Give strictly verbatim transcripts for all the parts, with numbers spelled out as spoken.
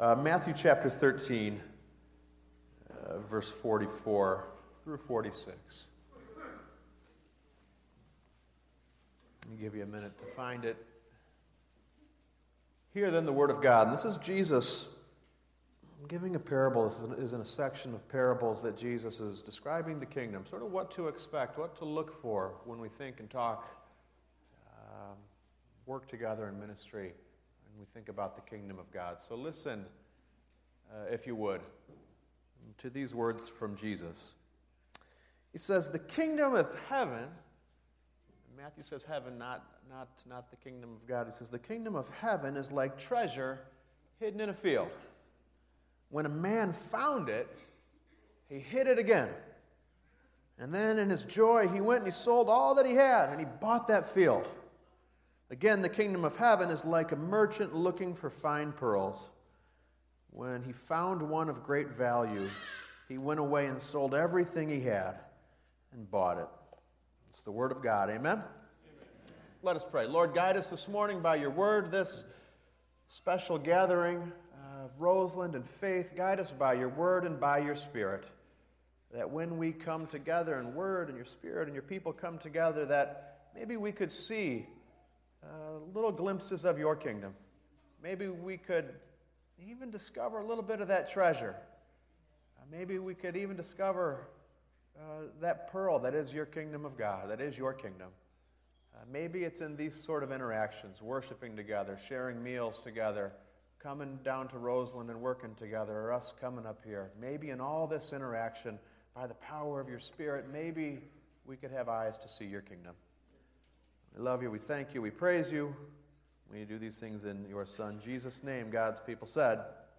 Uh, Matthew chapter thirteen, uh, verse forty-four through forty-six. Let me give you a minute to find it. Hear then the word of God. And this is Jesus giving a parable. This is in a section of parables that Jesus is describing the kingdom, sort of what to expect, what to look for when we think and talk, um, work together in ministry. We think about the kingdom of God. So listen, uh, if you would, to these words from Jesus. He says, the kingdom of heaven, Matthew says heaven, not, not, not the kingdom of God. He says, the kingdom of heaven is like treasure hidden in a field. When a man found it, he hid it again. And then in his joy, he went and he sold all that he had, and he bought that field. Again, the kingdom of heaven is like a merchant looking for fine pearls. When he found one of great value, he went away and sold everything he had and bought it. It's the word of God. Amen? Amen. Let us pray. Lord, guide us this morning by your word, this special gathering of Roseland and Faith. Guide us by your word and by your spirit, that when we come together in word and your spirit and your people come together, that maybe we could see Uh, little glimpses of your kingdom. Maybe we could even discover a little bit of that treasure. Uh, maybe we could even discover uh, that pearl that is your kingdom of God, that is your kingdom. Uh, maybe it's in these sort of interactions, worshiping together, sharing meals together, coming down to Roseland and working together, or us coming up here. Maybe in all this interaction, by the power of your spirit, maybe we could have eyes to see your kingdom. We love you, we thank you, we praise you. We do these things in your Son, Jesus' name, God's people said.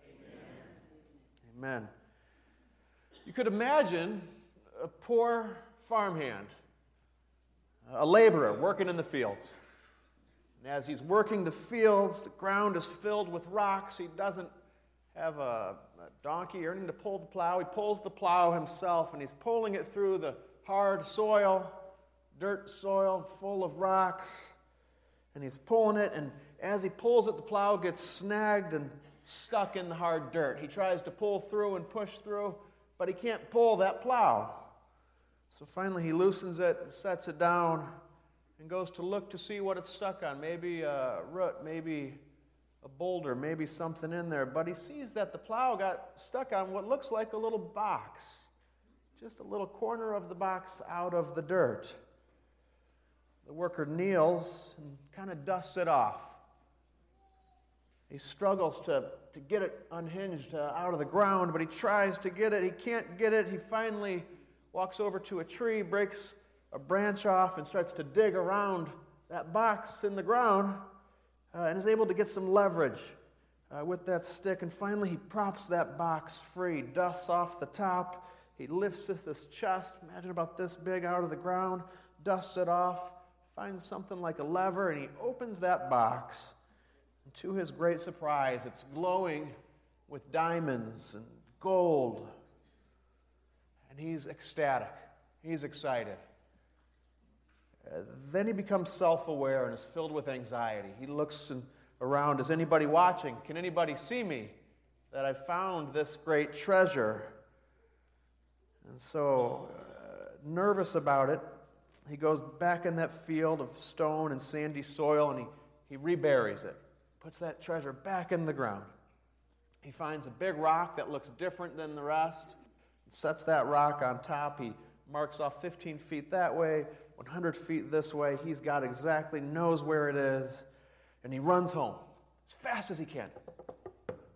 Amen. Amen. You could imagine a poor farmhand, a laborer working in the fields. And as he's working the fields, the ground is filled with rocks. He doesn't have a, a donkey or anything to pull the plow. He pulls the plow himself, and he's pulling it through the hard soil. Dirt soil full of rocks, and he's pulling it, and as he pulls it, the plow gets snagged and stuck in the hard dirt. He tries to pull through and push through, but he can't pull that plow. So finally he loosens it and sets it down and goes to look to see what it's stuck on, maybe a root, maybe a boulder, maybe something in there, but he sees that the plow got stuck on what looks like a little box, just a little corner of the box out of the dirt. The worker kneels and kind of dusts it off. He struggles to, to get it unhinged uh, out of the ground, but he tries to get it. He can't get it. He finally walks over to a tree, breaks a branch off, and starts to dig around that box in the ground uh, and is able to get some leverage uh, with that stick. And finally, he props that box free, dusts off the top. He lifts his chest, imagine about this big, out of the ground, dusts it off, finds something like a lever, and he opens that box. And to his great surprise, it's glowing with diamonds and gold. And he's ecstatic. He's excited. Uh, then he becomes self-aware and is filled with anxiety. He looks in, around. Is anybody watching? Can anybody see me that I found this great treasure? And so, uh, nervous about it, he goes back in that field of stone and sandy soil, and he, he reburies it, puts that treasure back in the ground. He finds a big rock that looks different than the rest, sets that rock on top. He marks off fifteen feet that way, one hundred feet this way. He's got exactly, knows where it is, and he runs home as fast as he can.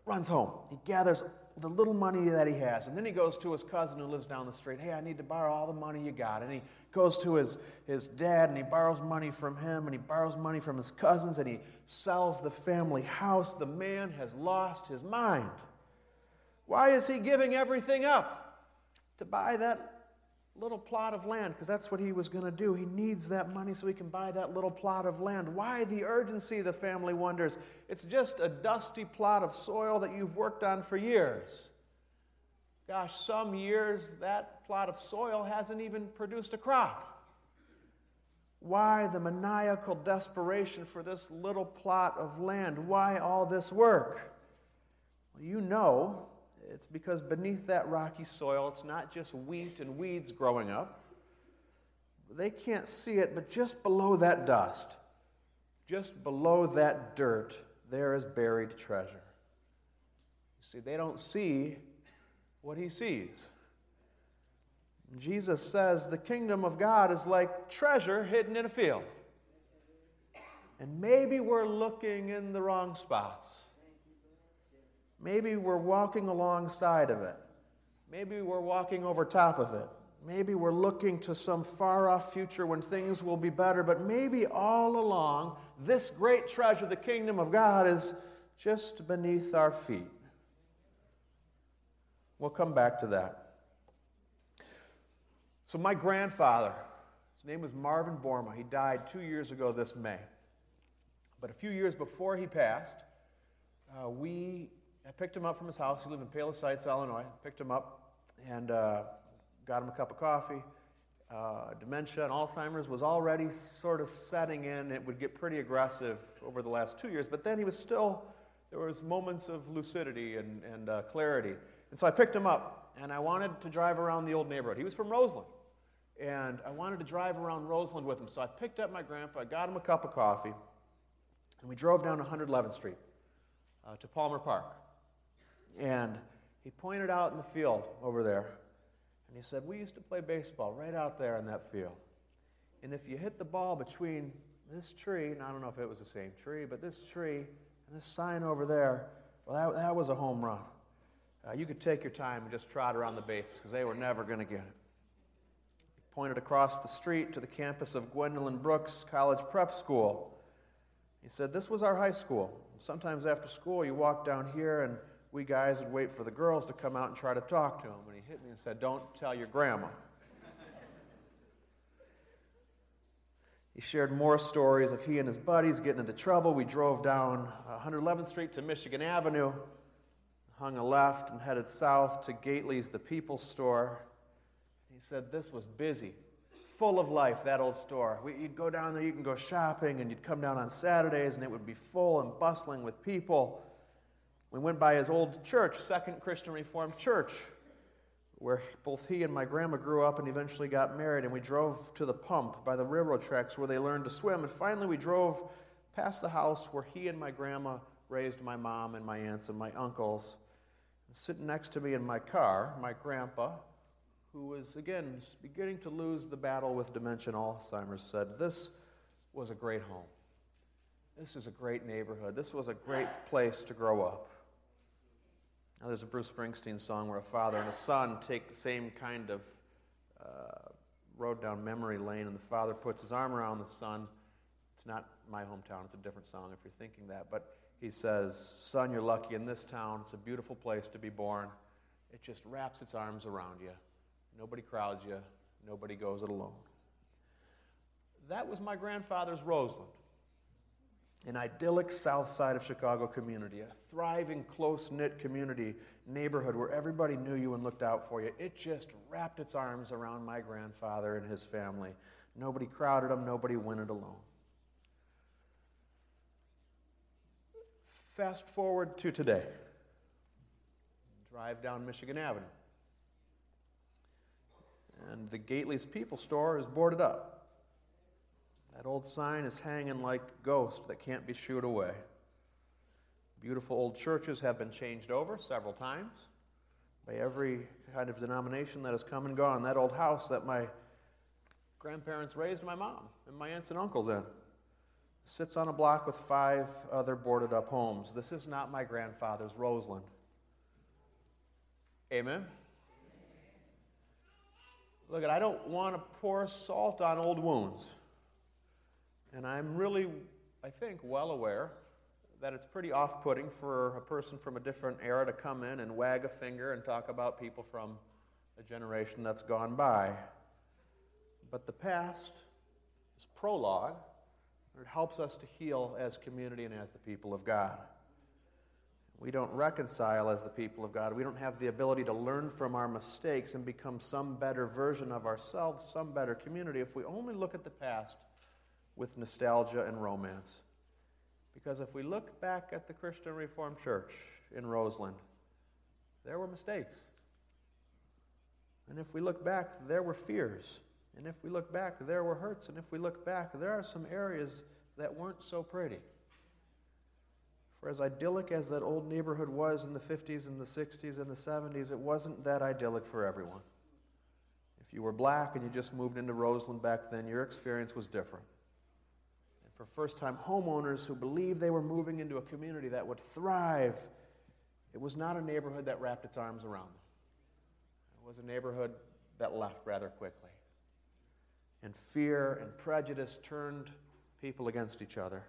Runs home. He gathers the little money that he has, and then he goes to his cousin who lives down the street. Hey, I need to borrow all the money you got, and he goes to his, his dad, and he borrows money from him, and he borrows money from his cousins, and he sells the family house. The man has lost his mind. Why is he giving everything up? To buy that little plot of land, because that's what he was going to do. He needs that money so he can buy that little plot of land. Why the urgency, the family wonders. It's just a dusty plot of soil that you've worked on for years. Gosh, some years that plot of soil hasn't even produced a crop. Why the maniacal desperation for this little plot of land? Why all this work? Well, you know it's because beneath that rocky soil, it's not just wheat and weeds growing up. They can't see it, but just below that dust, just below that dirt, there is buried treasure. You see, they don't see what he sees. Jesus says the kingdom of God is like treasure hidden in a field. And maybe we're looking in the wrong spots. Maybe we're walking alongside of it. Maybe we're walking over top of it. Maybe we're looking to some far-off future when things will be better, but maybe all along, this great treasure, the kingdom of God, is just beneath our feet. We'll come back to that. So my grandfather, his name was Marvin Borma. He died two years ago this May. But a few years before he passed, uh, we I picked him up from his house. He lived in Palos Heights, Illinois. Picked him up and... Uh, Got him a cup of coffee. Uh, dementia and Alzheimer's was already sort of setting in. It would get pretty aggressive over the last two years. But then he was still, there was moments of lucidity and, and uh, clarity. And so I picked him up, and I wanted to drive around the old neighborhood. He was from Roseland. And I wanted to drive around Roseland with him. So I picked up my grandpa, got him a cup of coffee, and we drove down one eleventh Street uh, to Palmer Park. And he pointed out in the field over there, and he said, we used to play baseball right out there in that field. And if you hit the ball between this tree, and I don't know if it was the same tree, but this tree and this sign over there, well, that, that was a home run. Uh, you could take your time and just trot around the bases because they were never going to get it. He pointed across the street to the campus of Gwendolyn Brooks College Prep School. He said, this was our high school. Sometimes after school, you walk down here and we guys would wait for the girls to come out and try to talk to him. And he hit me and said, don't tell your grandma. He shared more stories of he and his buddies getting into trouble. We drove down one eleventh Street to Michigan Avenue, hung a left and headed south to Gately's, the People's Store. He said, this was busy, full of life, that old store. We, you'd go down there, you can go shopping, and you'd come down on Saturdays, and it would be full and bustling with people. We went by his old church, Second Christian Reformed Church, where both he and my grandma grew up and eventually got married. And we drove to the pump by the railroad tracks where they learned to swim. And finally, we drove past the house where he and my grandma raised my mom and my aunts and my uncles. And sitting next to me in my car, my grandpa, who was, again, beginning to lose the battle with dementia and Alzheimer's, said, this was a great home. This is a great neighborhood. This was a great place to grow up. Now, there's a Bruce Springsteen song where a father and a son take the same kind of uh, road down memory lane, and the father puts his arm around the son. It's not my hometown. It's a different song if you're thinking that. But he says, son, you're lucky in this town. It's a beautiful place to be born. It just wraps its arms around you. Nobody crowds you. Nobody goes it alone. That was my grandfather's Roseland. An idyllic south side of Chicago community, a thriving, close-knit community, neighborhood where everybody knew you and looked out for you. It just wrapped its arms around my grandfather and his family. Nobody crowded him. Nobody went it alone. Fast forward to today. Drive down Michigan Avenue. And the Gately's People Store is boarded up. That old sign is hanging like a ghost that can't be shooed away. Beautiful old churches have been changed over several times by every kind of denomination that has come and gone. That old house that my grandparents raised my mom and my aunts and uncles in sits on a block with five other boarded up homes. This is not my grandfather's Roseland. Amen? Look, I don't want to pour salt on old wounds. And I'm really, I think, well aware that it's pretty off-putting for a person from a different era to come in and wag a finger and talk about people from a generation that's gone by. But the past is prologue, and it helps us to heal as community and as the people of God. We don't reconcile as the people of God. We don't have the ability to learn from our mistakes and become some better version of ourselves, some better community, if we only look at the past with nostalgia and romance. Because if we look back at the Christian Reformed Church in Roseland, there were mistakes. And if we look back, there were fears. And if we look back, there were hurts. And if we look back, there are some areas that weren't so pretty. For as idyllic as that old neighborhood was in the fifties and the sixties and the seventies, it wasn't that idyllic for everyone. If you were black and you just moved into Roseland back then, your experience was different. And for first-time homeowners who believed they were moving into a community that would thrive, it was not a neighborhood that wrapped its arms around them. It was a neighborhood that left rather quickly. And fear and prejudice turned people against each other.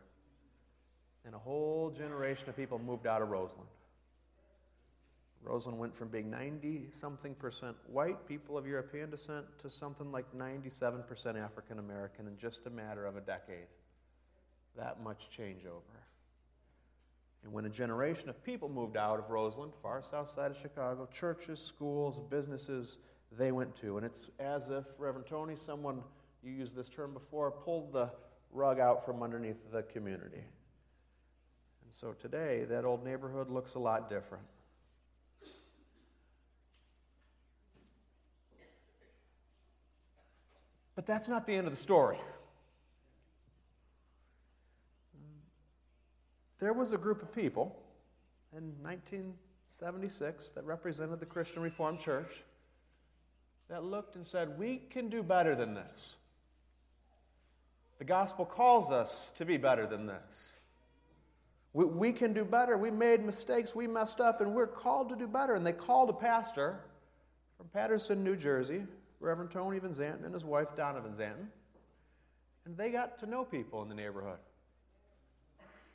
And a whole generation of people moved out of Roseland. Roseland went from being ninety-something percent white, people of European descent, to something like ninety-seven percent African American in just a matter of a decade. That much changeover. And when a generation of people moved out of Roseland, far south side of Chicago, churches, schools, businesses, they went to. And it's as if, Reverend Tony, someone, you used this term before, pulled the rug out from underneath the community. And so today, that old neighborhood looks a lot different. But that's not the end of the story. There was a group of people in nineteen seventy-six that represented the Christian Reformed Church that looked and said, we can do better than this. The gospel calls us to be better than this. We, we can do better. We made mistakes. We messed up, and we're called to do better. And they called a pastor from Paterson, New Jersey, Reverend Tony Van Zanten and his wife, Donna Van Zanten. And they got to know people in the neighborhood.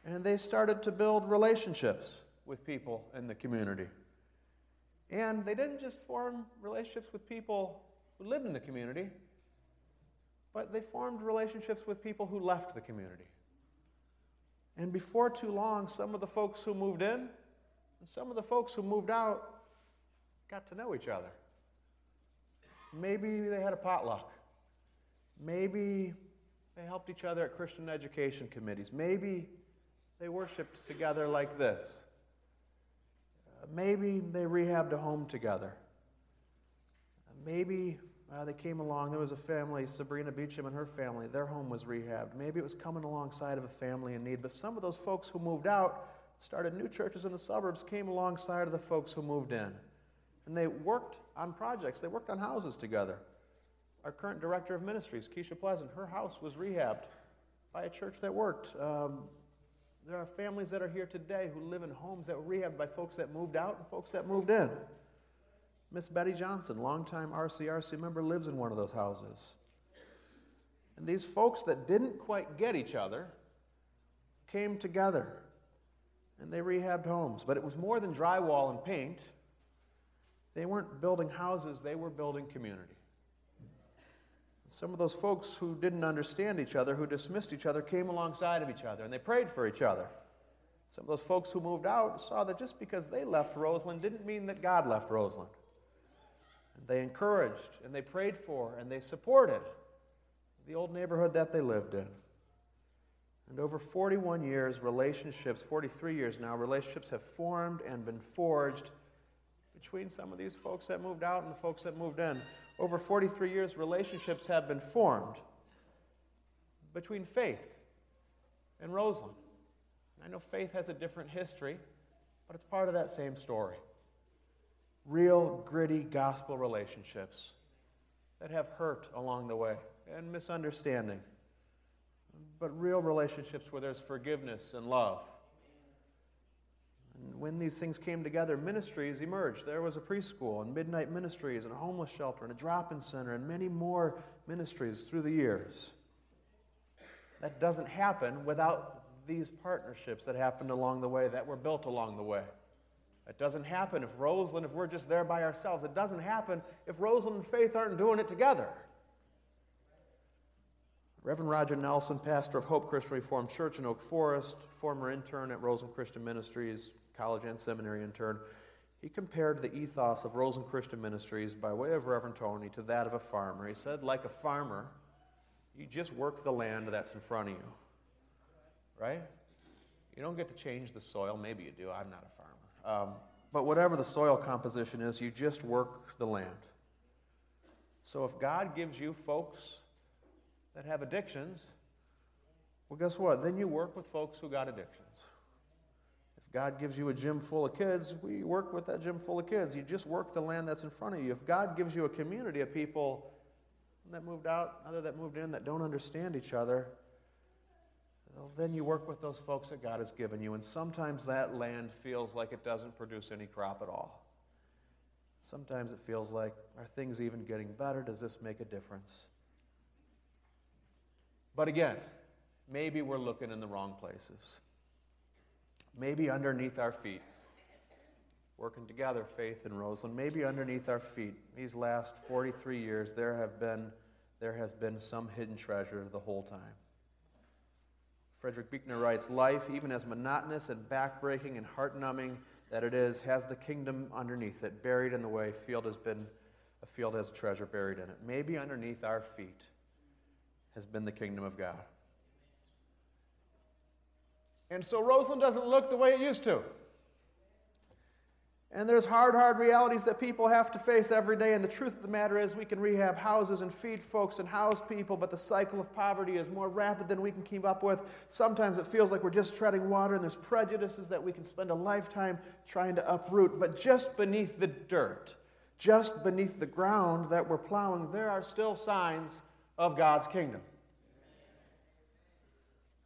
And they started to build relationships with people in the community. And they didn't just form relationships with people who lived in the community, but they formed relationships with people who left the community. And before too long, some of the folks who moved in and some of the folks who moved out got to know each other. Maybe they had a potluck. Maybe they helped each other at Christian education committees. Maybe they worshiped together like this. Maybe they rehabbed a home together. Maybe uh, they came along. There was a family, Sabrina Beecham and her family. Their home was rehabbed. Maybe it was coming alongside of a family in need. But some of those folks who moved out, started new churches in the suburbs, came alongside of the folks who moved in. And they worked on projects. They worked on houses together. Our current director of ministries, Keisha Pleasant, her house was rehabbed by a church that worked. Um, there are families that are here today who live in homes that were rehabbed by folks that moved out and folks that moved in. Miss Betty Johnson, longtime R C R C member, lives in one of those houses. And these folks that didn't quite get each other came together, and they rehabbed homes. But it was more than drywall and paint. They weren't building houses, they were building community. Some of those folks who didn't understand each other, who dismissed each other, came alongside of each other, and they prayed for each other. Some of those folks who moved out saw that just because they left Roseland didn't mean that God left Roseland. And they encouraged, and they prayed for, and they supported the old neighborhood that they lived in. And over forty-one years, relationships, forty-three years now, relationships have formed and been forged between some of these folks that moved out and the folks that moved in. Over forty-three years, relationships have been formed between Faith and Roseland. And I know Faith has a different history, but it's part of that same story. Real, gritty gospel relationships that have hurt along the way and misunderstanding, but real relationships where there's forgiveness and love. And when these things came together, ministries emerged. There was a preschool and midnight ministries and a homeless shelter and a drop-in center and many more ministries through the years. That doesn't happen without these partnerships that happened along the way, that were built along the way. It doesn't happen if Roseland, if we're just there by ourselves. It doesn't happen if Roseland and Faith aren't doing it together. Reverend Roger Nelson, pastor of Hope Christian Reformed Church in Oak Forest, former intern at Roseland Christian Ministries, college and seminary intern, he compared the ethos of Roseland Christian Ministries by way of Reverend Tony to that of a farmer. He said, like a farmer, you just work the land that's in front of you, right? You don't get to change the soil. Maybe you do. I'm not a farmer. Um, but whatever the soil composition is, you just work the land. So if God gives you folks that have addictions, well, guess what? Then you work with folks who got addictions. If God gives you a gym full of kids, we work with that gym full of kids. You just work the land that's in front of you. If God gives you a community of people that moved out, other that moved in, that don't understand each other, well, then you work with those folks that God has given you. And sometimes that land feels like it doesn't produce any crop at all. Sometimes it feels like, are things even getting better? Does this make a difference? But again, maybe we're looking in the wrong places. Maybe underneath our feet, working together, Faith and Roseland, maybe underneath our feet, these last forty-three years, there have been, there has been some hidden treasure the whole time. Frederick Buechner writes, life, even as monotonous and backbreaking and heart-numbing that it is, has the kingdom underneath it, buried in the way. Field has been, a field has treasure buried in it. Maybe underneath our feet has been the kingdom of God. And so Roseland doesn't look the way it used to. And there's hard, hard realities that people have to face every day. And the truth of the matter is we can rehab houses and feed folks and house people, but the cycle of poverty is more rapid than we can keep up with. Sometimes it feels like we're just treading water, and there's prejudices that we can spend a lifetime trying to uproot. But just beneath the dirt, just beneath the ground that we're plowing, there are still signs of God's kingdom.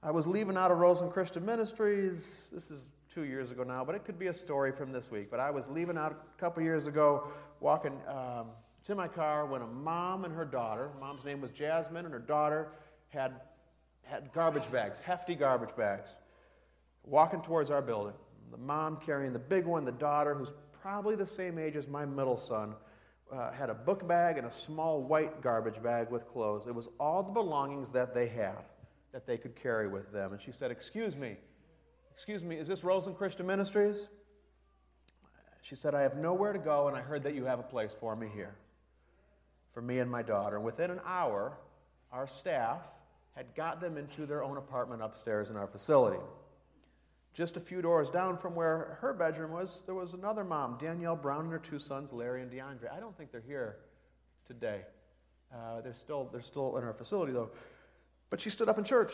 I was leaving out of Roseland Christian Ministries. This is two years ago now, but it could be a story from this week. But I was leaving out a couple years ago, walking um, to my car when a mom and her daughter, mom's name was Jasmine, and her daughter had, had garbage bags, hefty garbage bags, walking towards our building. The mom carrying the big one, the daughter, who's probably the same age as my middle son, uh, had a book bag and a small white garbage bag with clothes. It was all the belongings that they had, that they could carry with them. And she said, excuse me, Excuse me, is this Roseland Christian Ministries? She said, I have nowhere to go, and I heard that you have a place for me here, for me and my daughter. And within an hour, our staff had got them into their own apartment upstairs in our facility. Just a few doors down from where her bedroom was, there was another mom, Danielle Brown, and her two sons, Larry and DeAndre. I don't think they're here today. Uh, they're still, they're still in our facility, though. But she stood up in church.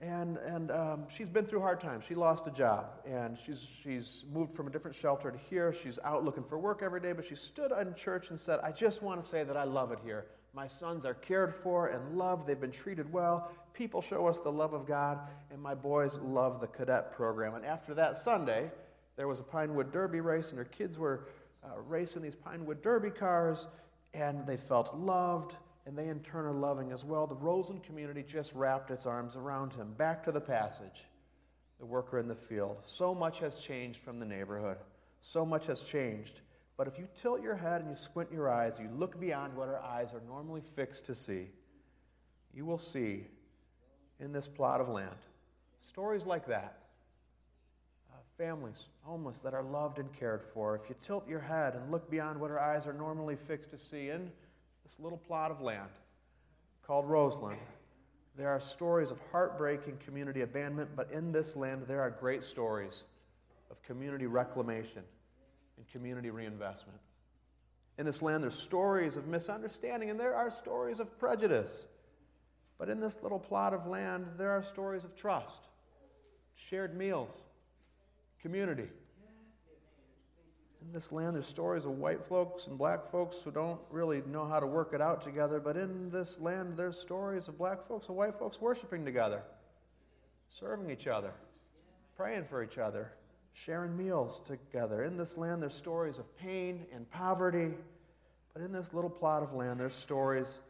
And, and um, she's been through hard times. She lost a job, and she's, she's moved from a different shelter to here. She's out looking for work every day, but she stood in church and said, I just want to say that I love it here. My sons are cared for and loved. They've been treated well. People show us the love of God, and my boys love the cadet program. And after that Sunday, there was a Pinewood Derby race, and her kids were uh, racing these Pinewood Derby cars, and they felt loved. And they, in turn, are loving as well. The Roseland community just wrapped its arms around him. Back to the passage, the worker in the field. So much has changed from the neighborhood. So much has changed. But if you tilt your head and you squint your eyes, you look beyond what our eyes are normally fixed to see, you will see in this plot of land stories like that. Families, homeless, that are loved and cared for. If you tilt your head and look beyond what our eyes are normally fixed to see in this little plot of land called Roseland, there are stories of heartbreak and community abandonment, but in this land there are great stories of community reclamation and community reinvestment. In this land there's stories of misunderstanding, and there are stories of prejudice. But in this little plot of land there are stories of trust, shared meals, community. In this land, there's stories of white folks and black folks who don't really know how to work it out together, but in this land, there's stories of black folks and white folks worshiping together, serving each other, praying for each other, sharing meals together. In this land, there's stories of pain and poverty, but in this little plot of land, there's stories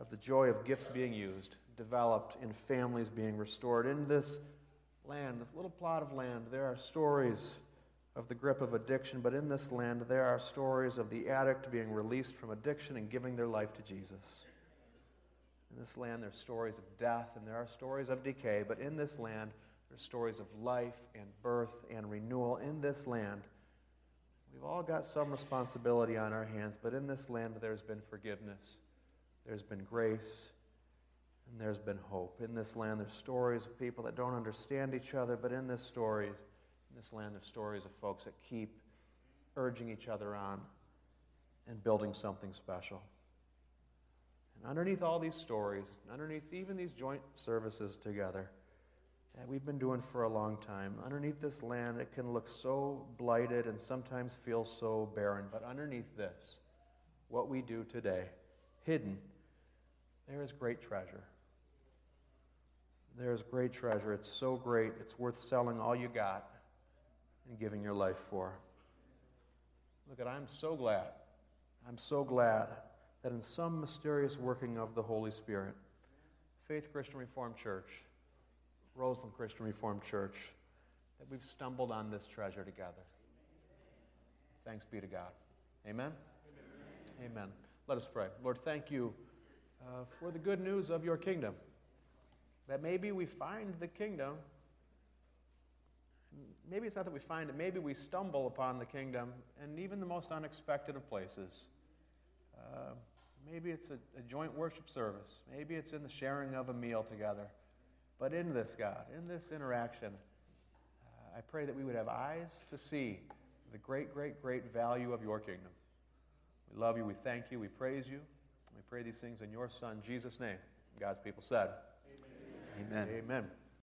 of the joy of gifts being used, developed, and families being restored. In this land, this little plot of land, there are stories of the grip of addiction, but in this land there are stories of the addict being released from addiction and giving their life to Jesus. In this land there's stories of death and there are stories of decay, but in this land there's stories of life and birth and renewal. In this land, we've all got some responsibility on our hands, but in this land there's been forgiveness, there's been grace, and there's been hope. In this land there's stories of people that don't understand each other, but in this stories in this land of stories of folks that keep urging each other on and building something special. And underneath all these stories, underneath even these joint services together that we've been doing for a long time, underneath this land, it can look so blighted and sometimes feel so barren. But underneath this, what we do today, hidden, there is great treasure. There is great treasure. It's so great, it's worth selling all you got and giving your life for. Look at, I'm so glad, I'm so glad that in some mysterious working of the Holy Spirit, Faith Christian Reformed Church, Roseland Christian Reformed Church, that we've stumbled on this treasure together. Thanks be to God. Amen? Amen. Amen. Let us pray. Lord, thank you uh, for the good news of your kingdom, that maybe we find the kingdom. Maybe it's not that we find it, maybe we stumble upon the kingdom, and even the most unexpected of places. Uh, maybe it's a, a joint worship service. Maybe it's in the sharing of a meal together. But in this, God, in this interaction, uh, I pray that we would have eyes to see the great, great, great value of your kingdom. We love you, we thank you, we praise you. We pray these things in your Son, Jesus' name. God's people said, Amen. Amen. Amen.